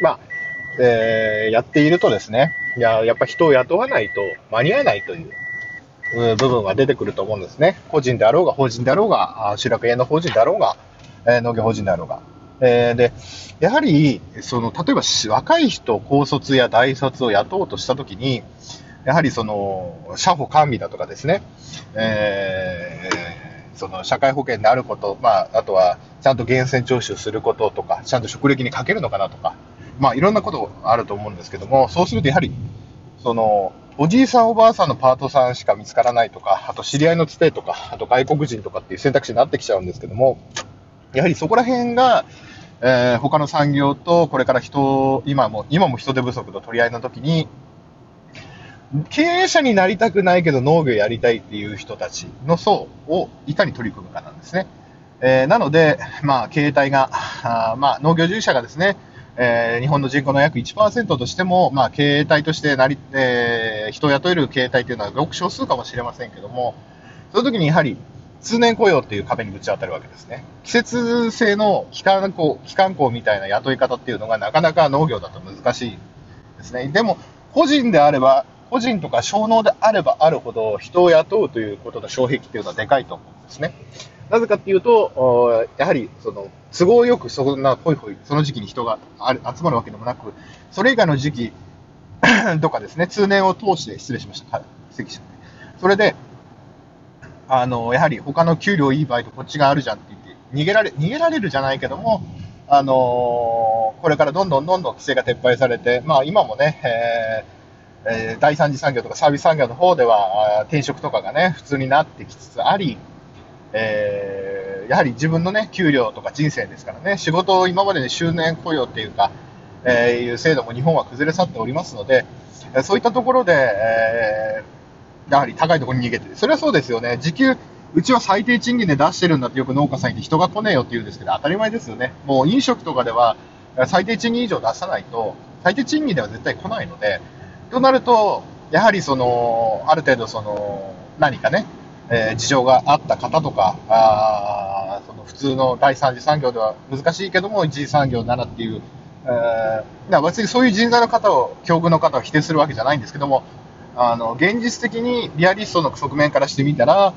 まあ、やっているとですね、やっぱ人を雇わないと間に合わないという部分が出てくると思うんですね。個人であろうが、法人であろうが、集落営農法人であろうが、農業法人であろうが。で、やはり、例えば若い人を高卒や大卒を雇おうとしたときに、やはり社保管理だとかですね、社会保険であること、あとはちゃんと源泉徴収することとか、ちゃんと職歴にかけるのかなとか、いろんなことあると思うんですけども、そうするとやはり、おじいさんおばあさんのパートさんしか見つからないとか、あと知り合いのつてとか、あと外国人とかっていう選択肢になってきちゃうんですけども、やはりそこら辺が、他の産業とこれから今も人手不足の取り合いの時に、経営者になりたくないけど農業やりたいっていう人たちの層をいかに取り組むかなんですね。なので、経営体が、農業従事者がですね、日本の人口の約 1% としても、経営体として人を雇える経営体というのはごく少数かもしれませんけども、その時にやはり通年雇用という壁にぶち当たるわけですね。季節性の期間工みたいな雇い方っていうのがなかなか農業だと難しいですね。でも個人とか小農であればあるほど人を雇うということの障壁というのはでかいと思うんですね。なぜかっていうと、やはり都合よくそんなその時期に人が集まるわけでもなく、それ以外の時期とかですね、通年を通してそれでやはり他の給料いい場合とこっちがあるじゃんって言って逃げられるじゃないけども、これからどんどん規制が撤廃されて、今もね、第三次産業とかサービス産業の方では転職とかがね普通になってきつつあり、やはり自分のね給料とか人生ですからね、仕事を今までに周年雇用っていうか、いう制度も日本は崩れ去っておりますので、そういったところで、やはり高いところに逃げて、それはそうですよね。時給うちは最低賃金で出してるんだってよく農家さんに人が来ねえよって言うんですけど、当たり前ですよね。もう飲食とかでは最低賃金以上出さないと最低賃金では絶対来ないので、となるとやはりある程度何かね、事情があった方とか、普通の第三次産業では難しいけども一次産業ならっていう、別にそういう人材の方を境遇の方を否定するわけじゃないんですけども、現実的にリアリストの側面からしてみたら、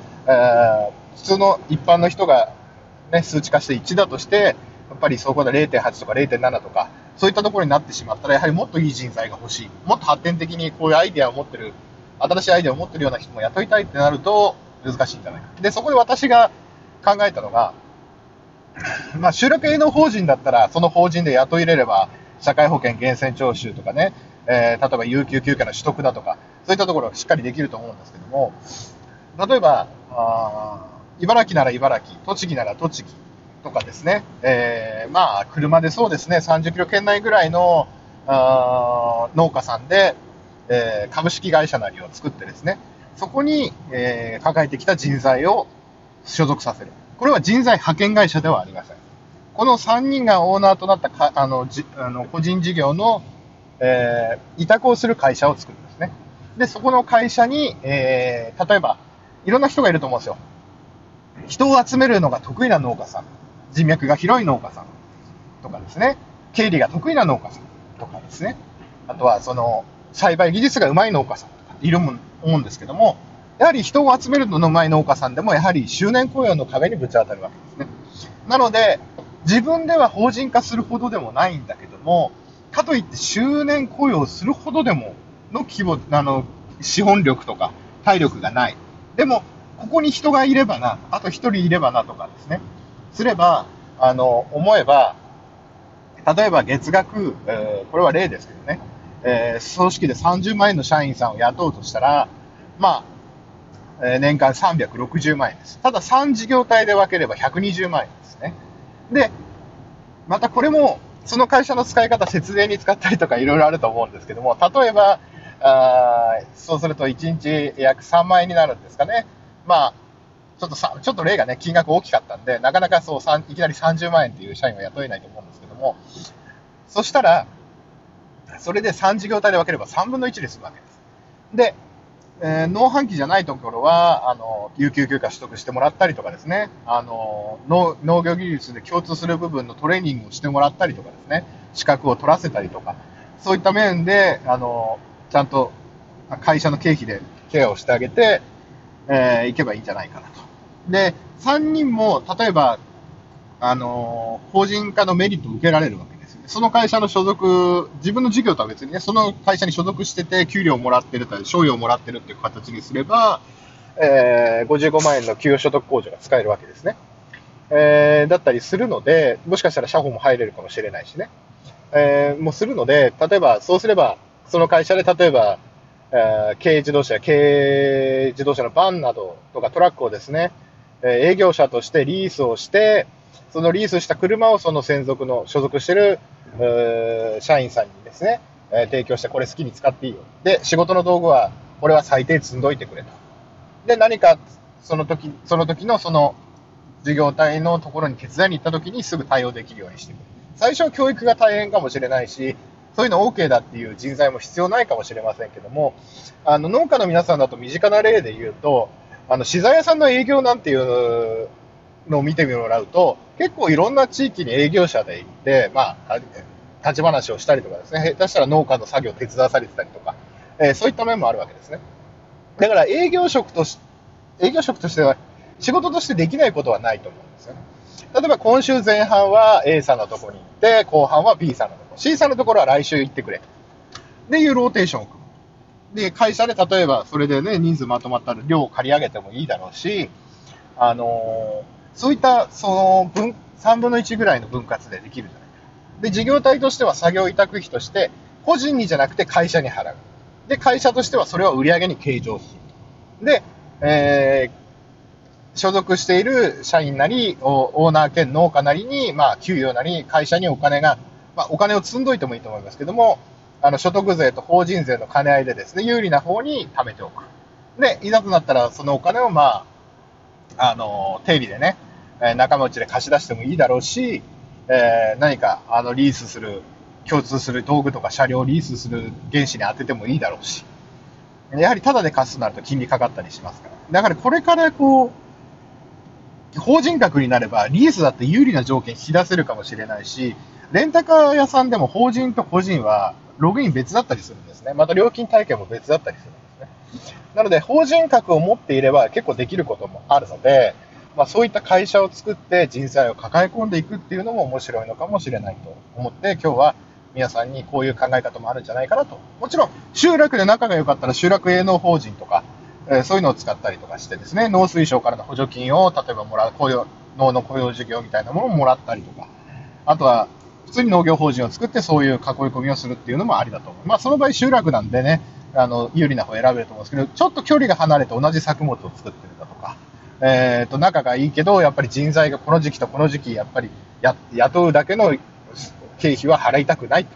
普通の一般の人が、ね、数値化して1だとしてやっぱりそこで 0.8 とか 0.7 とかそういったところになってしまったら、やはりもっといい人材が欲しい、もっと発展的にこういうアイデアを持ってる、新しいアイデアを持ってるような人も雇いたいってなると難しいんじゃないか。でそこで私が考えたのが、集落営農法人だったらその法人で雇い入れれば社会保険、源泉徴収とかね、例えば有給休暇の取得だとかそういったところがしっかりできると思うんですけども、例えば茨城なら茨城、栃木なら栃木とかですね、車でそうですね30キロ圏内ぐらいの農家さんで、株式会社なりを作ってですね、そこに、抱えてきた人材を所属させる。これは人材派遣会社ではありません。この3人がオーナーとなった個人事業の、委託をする会社を作るんですね。でそこの会社に、例えばいろんな人がいると思うんですよ。人を集めるのが得意な農家さん、人脈が広い農家さんとかですね、経理が得意な農家さんとかですね、あとは栽培技術がうまい農家さんとかいると思うんですけども、やはり人を集めるののうまい農家さんでもやはり周年雇用の壁にぶち当たるわけですね。なので自分では法人化するほどでもないんだけども、かといって周年雇用するほどでもの規模資本力とか体力がない。でもここに人がいればな、あと1人いればなとかですね、すれば思えば、例えば月額、これは例ですけどね、組織で30万円の社員さんを雇うとしたら、年間360万円です。ただ3事業体で分ければ120万円ですね。でまたこれもその会社の使い方、節税に使ったりとかいろいろあると思うんですけども、例えばそうすると1日約3万円になるんですかね。ちょっと例がね金額大きかったんで、なかなかいきなり30万円という社員は雇えないと思うんですけども、そしたらそれで3事業体で分ければ3分の1でするわけです。で、農繁期じゃないところは有給休暇取得してもらったりとかですね、農業技術で共通する部分のトレーニングをしてもらったりとかですね、資格を取らせたりとか、そういった面でちゃんと会社の経費でケアをしてあげていけばいいんじゃないかなと。で、3人も例えば法人化のメリットを受けられるわけですよね。その会社の所属、自分の事業とは別にね、その会社に所属してて給料をもらってるとか賞与をもらってるっていう形にすれば、55万円の給与所得控除が使えるわけですね。だったりするので、もしかしたら社保も入れるかもしれないしね、もするので、例えばそうすればその会社で例えば、軽自動車のバンなどとかトラックをですね、営業者としてリースをして、そのリースした車をその専属の所属している社員さんにですね、提供して、これ好きに使っていいよ、で仕事の道具はこれは最低積んどいてくれと、で何かその時のその事業体のところに手伝いに行った時にすぐ対応できるようにしていく。最初は教育が大変かもしれないし、そういうの OK だっていう人材も必要ないかもしれませんけども、農家の皆さんだと身近な例で言うと、資材屋さんの営業なんていうのを見てもらうと、結構いろんな地域に営業者で行って、立ち話をしたりとかですね、下手したら農家の作業を手伝わされてたりとか、そういった面もあるわけですね。だから営業職としては仕事としてできないことはないと思うんですよね。例えば今週前半は A さんのところに行って、後半は B さんのところ、C さんのところは来週行ってくれというローテーションを組む。で、会社で例えばそれでね、人数まとまったら量を借り上げてもいいだろうし、そういった3分の1ぐらいの分割でできるじゃないか。で、事業体としては作業委託費として個人にじゃなくて会社に払う。で、会社としてはそれを売上に計上する。で、所属している社員なりオーナー兼農家なりに、給与なり会社にお金が、お金を積んどいてもいいと思いますけども、所得税と法人税の兼ね合いでですね、有利な方に貯めておく。で、いざとなったらそのお金を定理でね、仲間内で貸し出してもいいだろうし、何かリースする共通する道具とか車両をリースする原資に当ててもいいだろうし、やはりタダで貸すとなると金利かかったりしますから、だからこれから法人格になればリースだって有利な条件引き出せるかもしれないし、レンタカー屋さんでも法人と個人はログイン別だったりするんですね。また料金体系も別だったりするんですね。なので法人格を持っていれば結構できることもあるので、そういった会社を作って人材を抱え込んでいくっていうのも面白いのかもしれないと思って、今日は皆さんにこういう考え方もあるんじゃないかなと。もちろん集落で仲が良かったら集落営農法人とか、そういうのを使ったりとかしてですね、農水省からの補助金を例えばもらう、農の雇用事業みたいなものをもらったりとか、あとは普通に農業法人を作ってそういう囲い込みをするっていうのもありだと思う。その場合集落なんでね、有利な方を選べると思うんですけど、ちょっと距離が離れて同じ作物を作ってるだとか、仲がいいけどやっぱり人材がこの時期とこの時期やっぱり雇うだけの経費は払いたくないと。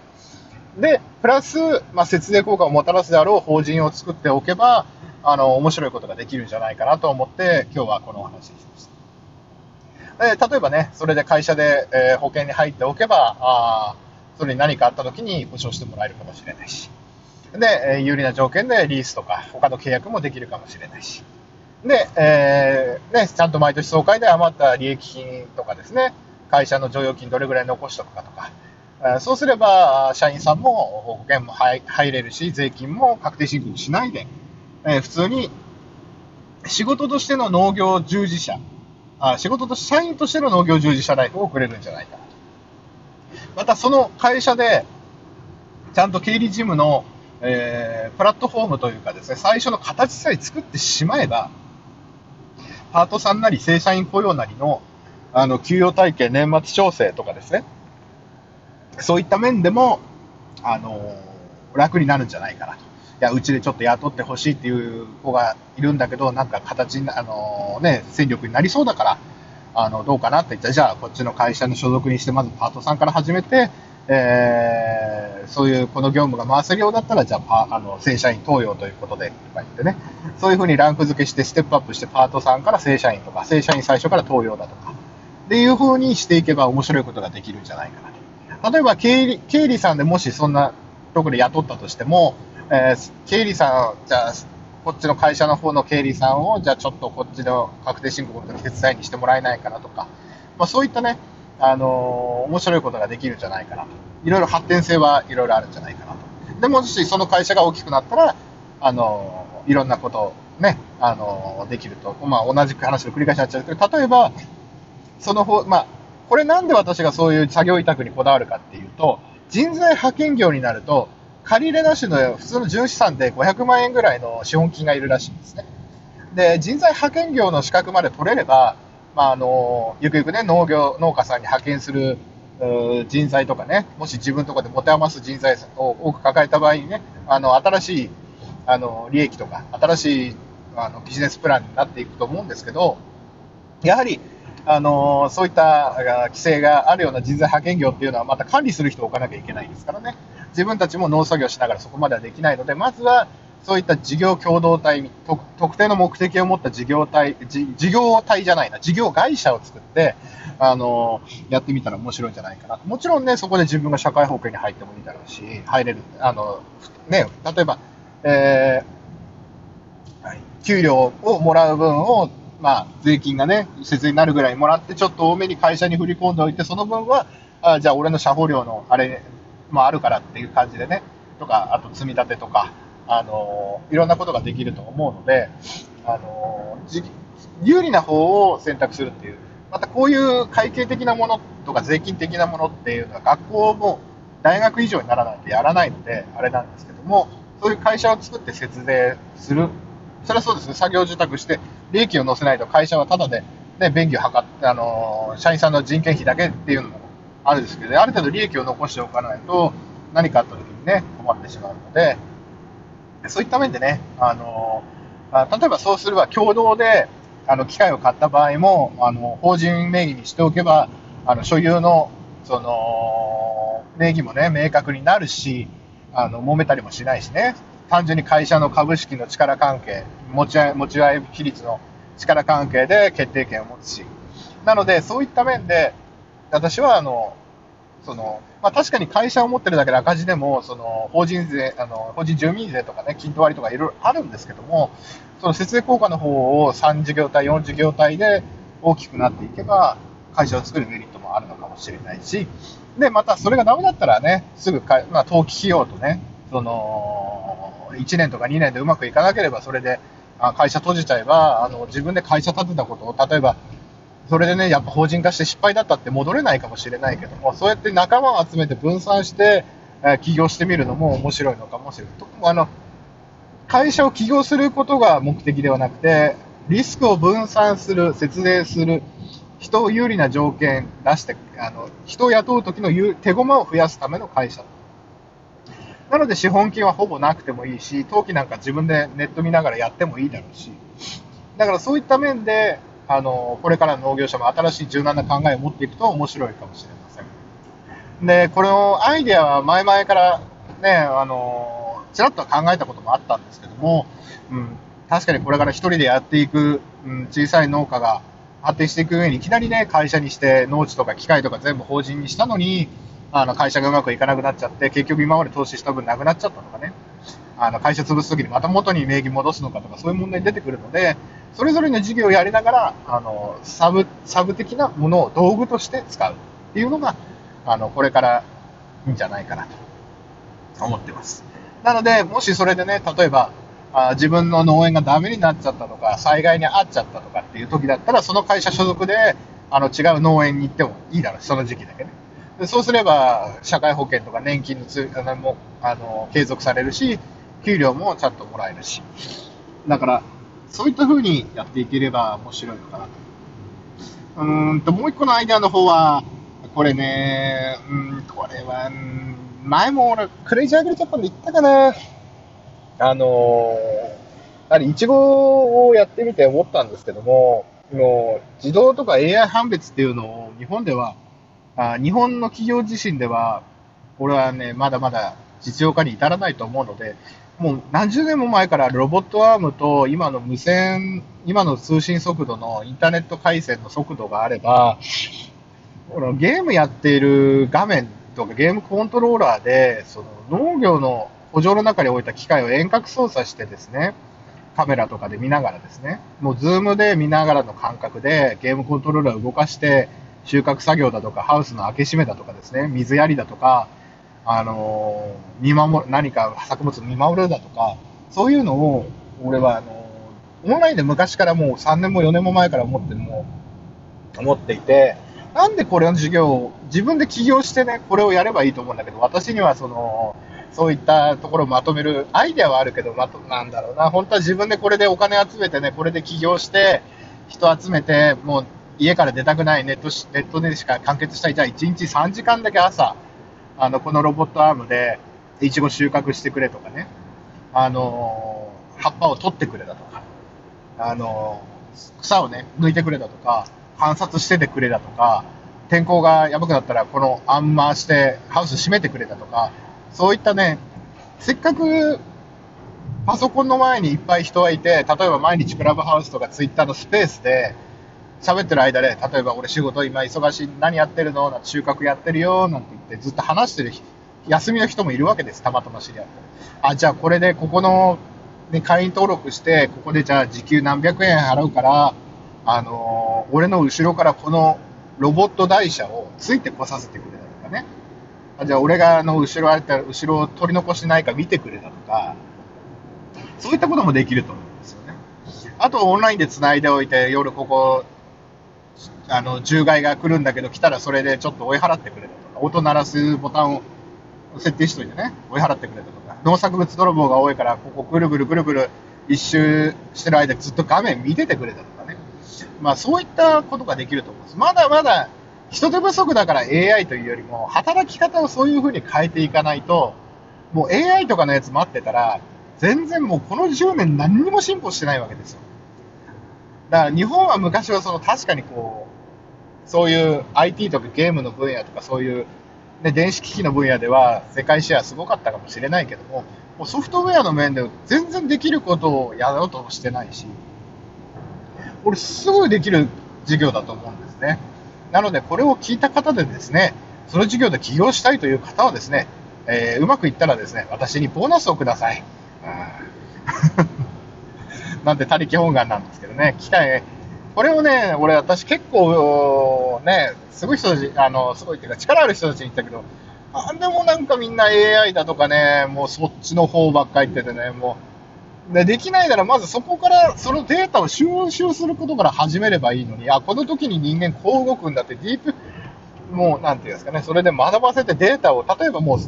でプラス、節税効果をもたらすであろう法人を作っておけば面白いことができるんじゃないかなと思って、今日はこのお話にしました。例えばね、それで会社で、保険に入っておけばそれに何かあった時に保証してもらえるかもしれないし、で有利な条件でリースとか他の契約もできるかもしれないし、で、ちゃんと毎年総会で余った利益金とかですね、会社の剰余金どれぐらい残しておくかとか、そうすれば社員さんも保険も入れるし、税金も確定申告しないで、普通に仕事としての農業従事者、社員としての農業従事者ライフを送れるんじゃないかなと。またその会社でちゃんと経理事務の、プラットフォームというかですね、最初の形さえ作ってしまえば、パートさんなり正社員雇用なりの、給与体系年末調整とかですね、そういった面でも、楽になるんじゃないかなと。いや、うちでちょっと雇ってほしいっていう子がいるんだけど、なんか形に、戦力になりそうだから、どうかなって言ったら、じゃあこっちの会社の所属にして、まずパートさんから始めて、そういうこの業務が回せるようだったら、じゃあ正社員登用ということでとか言ってね、そういうふうにランク付けしてステップアップして、パートさんから正社員とか、正社員最初から登用だとかっていうふうにしていけば面白いことができるんじゃないかなと。例えば経理さんでもしそんなところで雇ったとしても、経理さん、じゃあこっちの会社の方の経理さんを、じゃあちょっとこっちの確定申告の手伝いにしてもらえないかなとか、そういったね、面白いことができるんじゃないかなと。いろいろ発展性はいろいろあるんじゃないかなと。でもしその会社が大きくなったらいろんなことをねできると、まあ、同じ話の繰り返しになっちゃうけど、例えばその方、まあ、これなんで私がそういう作業委託にこだわるかっていうと、人材派遣業になると借り入れなしの普通の純資産で500万円ぐらいの資本金がいるらしいんですね。で、人材派遣業の資格まで取れれば、まあ、ゆくゆくね農家さんに派遣する人材とかね、もし自分とかで持て余す人材を多く抱えた場合にね、新しい利益とか新しいビジネスプランになっていくと思うんですけど、やはりそういった規制があるような人材派遣業っていうのはまた管理する人を置かなきゃいけないですからね、自分たちも農作業しながらそこまではできないので、まずはそういった事業共同体、特定の目的を持った事業会社を作ってやってみたら面白いんじゃないかなと。もちろんね、そこで自分が社会保険に入ってもいいだろうし、入れるね、例えば、給料をもらう分をまあ、税金がね節になるぐらいもらって、ちょっと多めに会社に振り込んでおいて、その分はじゃあ俺の社保料のあれもあるからっていう感じでね、とかあと積み立てとかいろんなことができると思うので、有利な方を選択するっていう。またこういう会計的なものとか税金的なものっていうのは学校も大学以上にならないとやらないのであれなんですけども、そういう会社を作って節税する。それはそうですね、作業受託して利益を載せないと会社はただで、ね、便宜を図って社員さんの人件費だけっていうのもあるんですけど、ある程度利益を残しておかないと何かあった時にね困ってしまうので、そういった面でね例えばそうすれば共同で機械を買った場合も法人名義にしておけば所有のその名義もね明確になるし揉めたりもしないしね。単純に会社の株式の力関係、持ち合い比率の力関係で決定権を持つし、なのでそういった面で私はまあ、確かに会社を持ってるだけで赤字でも法人住民税とかね均等割とかいろいろあるんですけども、その節税効果の方を3事業体4事業体で大きくなっていけば会社を作るメリットもあるのかもしれないし、でまたそれがダメだったらねすぐまあ、登記費用とね1年とか2年でうまくいかなければそれで会社閉じちゃえば自分で会社立てたことを例えばそれでねやっぱ法人化して失敗だったって戻れないかもしれないけども、そうやって仲間を集めて分散して起業してみるのも面白いのかもしれない。会社を起業することが目的ではなくて、リスクを分散する、節税する、人を有利な条件出して人を雇う時の手駒を増やすための会社なので、資本金はほぼなくてもいいし、登記なんか自分でネット見ながらやってもいいだろうし、だからそういった面でこれからの農業者も新しい柔軟な考えを持っていくと面白いかもしれません。でこのアイデアは前々からねちらっと考えたこともあったんですけども、確かにこれから一人でやっていく、小さい農家が発展していく上にいきなりね会社にして農地とか機械とか全部法人にしたのに会社がうまくいかなくなっちゃって、結局今まで投資した分なくなっちゃったとかね、会社潰すときにまた元に名義戻すのかとかそういう問題出てくるので、それぞれの事業をやりながらサブ的なものを道具として使うっていうのがこれからいいんじゃないかなと思ってます。なのでもしそれでね例えば自分の農園がダメになっちゃったとか災害に遭っちゃったとかっていう時だったら、その会社所属で違う農園に行ってもいいだろうし、その時期だけね。そうすれば社会保険とか年金のも継続されるし、給料もちゃんともらえるし、だからそういった風にやっていければ面白いのかなと。もう一個のアイデアの方はこれね、これは前も俺クレイジーアグリちゃったんで言ったかな。イチゴをやってみて思ったんですけども、自動とか AI 判別っていうのを日本の企業自身ではこれはねまだまだ実用化に至らないと思うので、もう何十年も前からロボットアームと今の通信速度のインターネット回線の速度があれば、ゲームやっている画面とかゲームコントローラーで農業の補助の中に置いた機械を遠隔操作してですね、カメラとかで見ながらですね、もうズームで見ながらの感覚でゲームコントローラーを動かして収穫作業だとかハウスの開け閉めだとかですね、水やりだとか何か作物を見守るだとか、そういうのを俺はオンラインで昔からもう3年も4年も前から思っていて、なんでこれの授業を自分で起業してね、これをやればいいと思うんだけど、私にはそういったところをまとめるアイデアはあるけど、なんだろうな、本当は自分でこれでお金集めてね、これで起業して人集めて、もう家から出たくない、ネットでしか完結したい、じゃあ1日3時間だけ朝このロボットアームでイチゴ収穫してくれとかね、葉っぱを取ってくれだとか、草をね抜いてくれだとか、観察しててくれだとか、天候がやばくなったらこのアーム回してハウス閉めてくれだとか、そういったね、せっかくパソコンの前にいっぱい人がいて、例えば毎日クラブハウスとかツイッターのスペースで喋ってる間で、例えば俺仕事今忙しい、何やってるの、収穫やってるよなんて言ってずっと話してる休みの人もいるわけです。たまたま知り合って、じゃあこれでここの、ね、会員登録して、ここでじゃあ時給何百円払うから、俺の後ろからこのロボット台車をついてこさせてくれたとかね、じゃあ俺が後ろを取り残しないか見てくれたとか、そういったこともできると思うんですよね。あとオンラインでつないでおいて、夜ここ獣害が来るんだけど、来たらそれでちょっと追い払ってくれたとか、音鳴らすボタンを設定しといてね、追い払ってくれたとか、農作物泥棒が多いからここぐるぐるぐるぐる一周してる間ずっと画面見ててくれたとかね、そういったことができると思うんです。まだまだ人手不足だから AI というよりも、働き方をそういうふうに変えていかないと、もう AI とかのやつ待ってたら全然もうこの10年何にも進歩してないわけですよ。だから日本は昔は確かにそういう IT とかゲームの分野とか、そういう、ね、電子機器の分野では世界シェアすごかったかもしれないけども、もうソフトウェアの面で全然できることをやろうとしてないし、俺すぐできる事業だと思うんですね。なのでこれを聞いた方でですね、その事業で起業したいという方はですね、うまくいったらですね、私にボーナスをください。なんて他力本願なんですけどね、これをね、私結構ね、すごい人たち、すごいっていうか力ある人たちに言ったけど、でもなんかみんな AI だとかね、もうそっちの方ばっかり言っててね、もうできないならまずそこからそのデータを収集することから始めればいいのに、この時に人間こう動くんだって、ディープ、もうなんていうんですかね、それで学ばせてデータを、例えばもう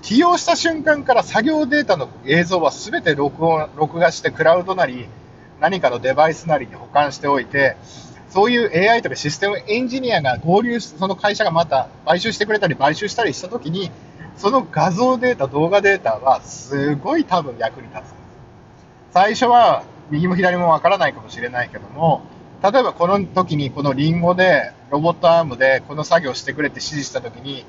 起用した瞬間から作業データの映像は全て録画してクラウドなり何かのデバイスなりに保管しておいて、そういう AI とかシステムエンジニアが合流し、その会社がまた買収してくれたり買収したりしたときに、その画像データ、動画データはすごい多分役に立つんです。最初は右も左もわからないかもしれないけども、例えばこの時にこのリンゴでロボットアームでこの作業してくれって指示したときに、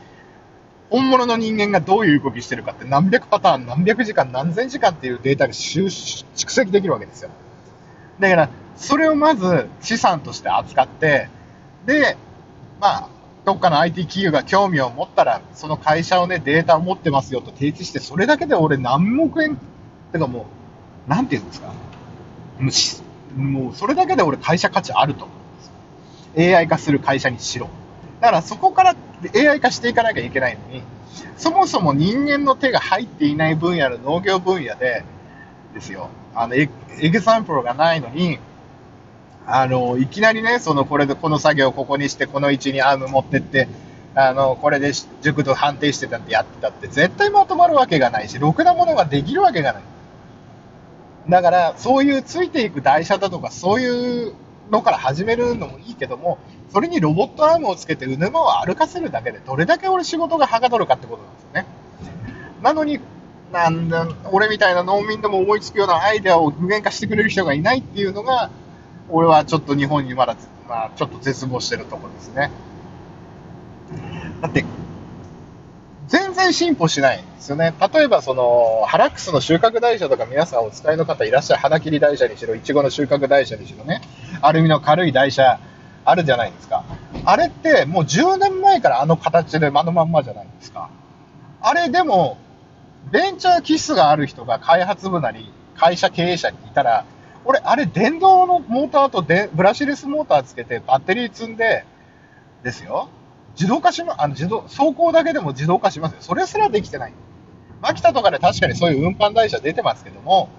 本物の人間がどういう動きしてるかって何百パターン、何百時間、何千時間っていうデータが蓄積できるわけですよ。だからそれをまず資産として扱って、で、どっかの IT 企業が興味を持ったら、その会社をね、データを持ってますよと提示して、それだけで俺何億円ってか、もうなんていうんですか、もうそれだけで俺会社価値あると思うんです。 AI 化する会社にしろ。だからそこからAI 化していかなきゃいけないのに、そもそも人間の手が入っていない分野の農業分野でですよ、エグザンプルがないのに、いきなりね、これでこの作業をここにして、この位置にアーム持ってって、これで熟度判定してたってやってたって、絶対まとまるわけがないし、ろくなものができるわけがない。だからそういうついていく台車だとか、そういうのから始めるのもいいけども、それにロボットアームをつけて沼を歩かせるだけで、どれだけ俺仕事がはかどるかってことなんですよね。なのに俺みたいな農民でも思いつくようなアイデアを具現化してくれる人がいないっていうのが、俺はちょっと日本にまだ、ちょっと絶望してるところですね。だって全然進歩しないんですよね。例えばハラックスの収穫台車とか、皆さんお使いの方いらっしゃる、花切り台車にしろ、いちごの収穫台車にしろね、アルミの軽い台車あるじゃないですか。あれってもう10年前からあの形であのまんまじゃないですか。あれでもベンチャー気質がある人が開発部なり会社経営者にいたら、俺あれ電動のモーターとブラシレスモーターつけてバッテリー積んでですよ、自動化しま、走行だけでも自動化しますよ。それすらできてない。マキタとかで確かにそういう運搬台車出てますけども、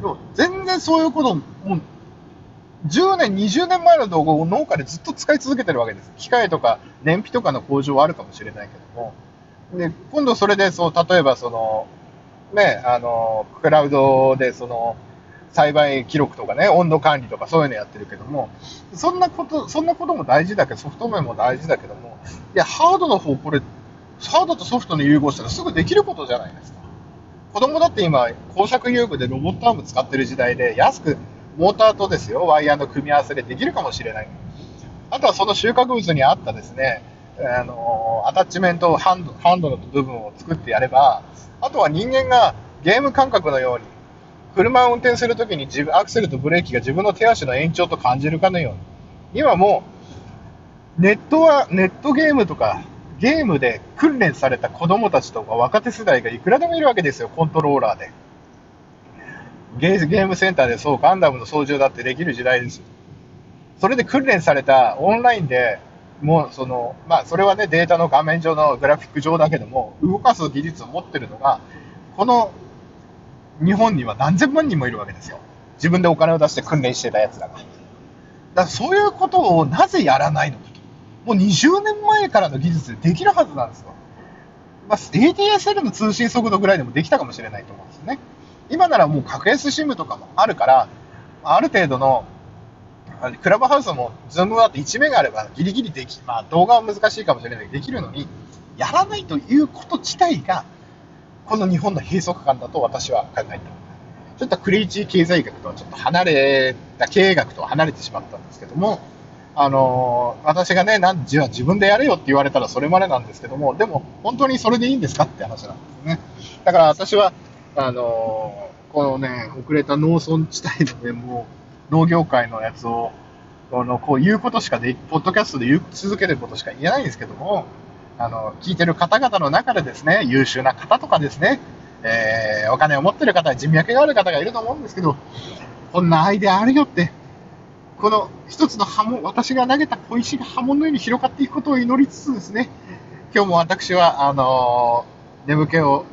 でも全然そういうこと、もう10年、20年前の道具を農家でずっと使い続けてるわけです。機械とか燃費とかの向上はあるかもしれないけども。で、今度それで、そう、例えばクラウドで栽培記録とかね、温度管理とかそういうのやってるけども、そんなことも大事だけど、ソフト面も大事だけども、いや、ハードの方、これ、ハードとソフトの融合したらすぐできることじゃないですか。子供だって今、工作遊具でロボットアーム使ってる時代で、安くモーターとですよ、ワイヤーの組み合わせでできるかもしれない。あとはその収穫物に合ったですね、アタッチメントをハンドの部分を作ってやれば、あとは人間がゲーム感覚のように、車を運転するときにアクセルとブレーキが自分の手足の延長と感じるかのように、今もうネットゲームとかゲームで訓練された子どもたちとか若手世代がいくらでもいるわけですよ。コントローラーでゲームセンターでそうガンダムの操縦だってできる時代です。それで訓練されたオンラインでもうそれはね、データの画面上のグラフィック上だけども、動かす技術を持ってるのがこの日本には何千万人もいるわけですよ。自分でお金を出して訓練してたやつだから。だからそういうことをなぜやらないのかと。もう20年前からの技術でできるはずなんですよ。まあ、ADSL の通信速度ぐらいでもできたかもしれないと思うんですよね。今ならもう格安 SIM とかもあるから、ある程度のクラブハウスもズームは1メガあればギリギリでき、まあ動画は難しいかもしれないけどできるのに、やらないということ自体が、この日本の閉塞感だと私は考えて、ちょっとクリーチー経済学とはちょっと離れた、経営学とは離れてしまったんですけども、私がね、自分でやれよって言われたらそれまでなんですけども、でも本当にそれでいいんですかって話なんですね。だから私は、このね、遅れた農村地帯でもう農業界のやつを、こう言うことしかで、ポッドキャストで言い続けることしか言えないんですけども、聞いてる方々の中でですね、優秀な方とかですね、お金を持ってる方、人脈がある方がいると思うんですけど、こんなアイデアあるよって、この一つの波紋、私が投げた小石が波紋のように広がっていくことを祈りつつですね、今日も私は、眠気を、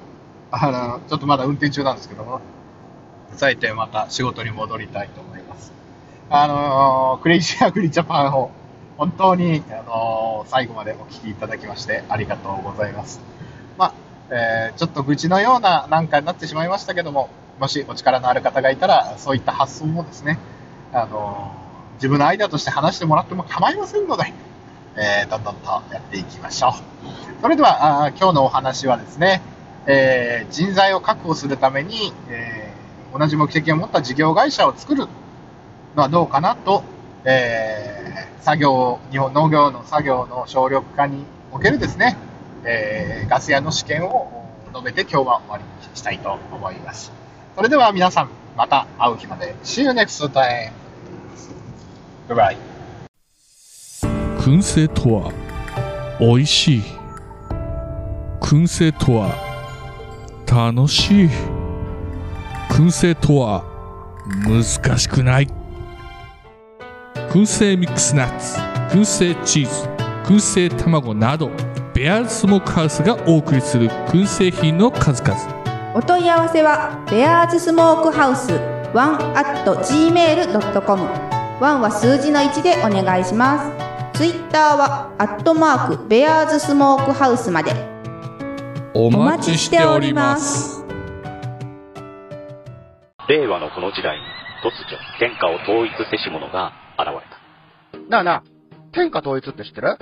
ちょっとまだ運転中なんですけども、抑えてまた仕事に戻りたいと思います。クレイジーアグリジャパンを、本当に、最後までお聞きいただきましてありがとうございます。ちょっと愚痴のようななんかになってしまいましたけども、もしお力のある方がいたら、そういった発想もですね、自分のアイデアとして話してもらっても構いませんので、どんどんとやっていきましょう。それでは、今日のお話はですね、人材を確保するために、同じ目的を持った事業会社を作るのはどうかなと、日本農業の作業の省力化におけるですね、ガス屋の試験を述べて今日は終わりにしたいと思います。それでは皆さん、また会う日まで。See you next time. Goodbye. 燻製とはおいしい。燻製とは楽しい。燻製とは難しくない。燻製ミックスナッツ、燻製チーズ、燻製卵などベアーズスモークハウスがお送りする燻製品の数々。お問い合わせはベアーズスモークハウス1@gmail.com、 1は数字の1でお願いします。ツイッターは@ベアーズスモークハウスまでお待ちしております。令和のこの時代に突如天下を統一せし者が現れた。なあなあ、天下統一って知ってる？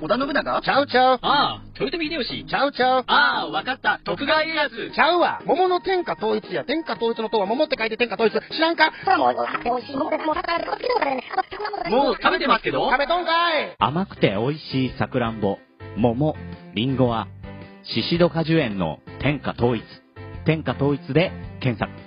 織田信長？ちゃうちゃう。ああ、豊臣秀吉？ちゃうちゃう。ああ、わかった。徳川家康？ちゃうわ。桃の天下統一や。天下統一の塔は桃って書いて天下統一。知らんか？もう食べてますけど。食べとんかい。甘くて美味しいさくらんぼ、桃、りんごはシシド果樹園の天下統一。天下統一で検索。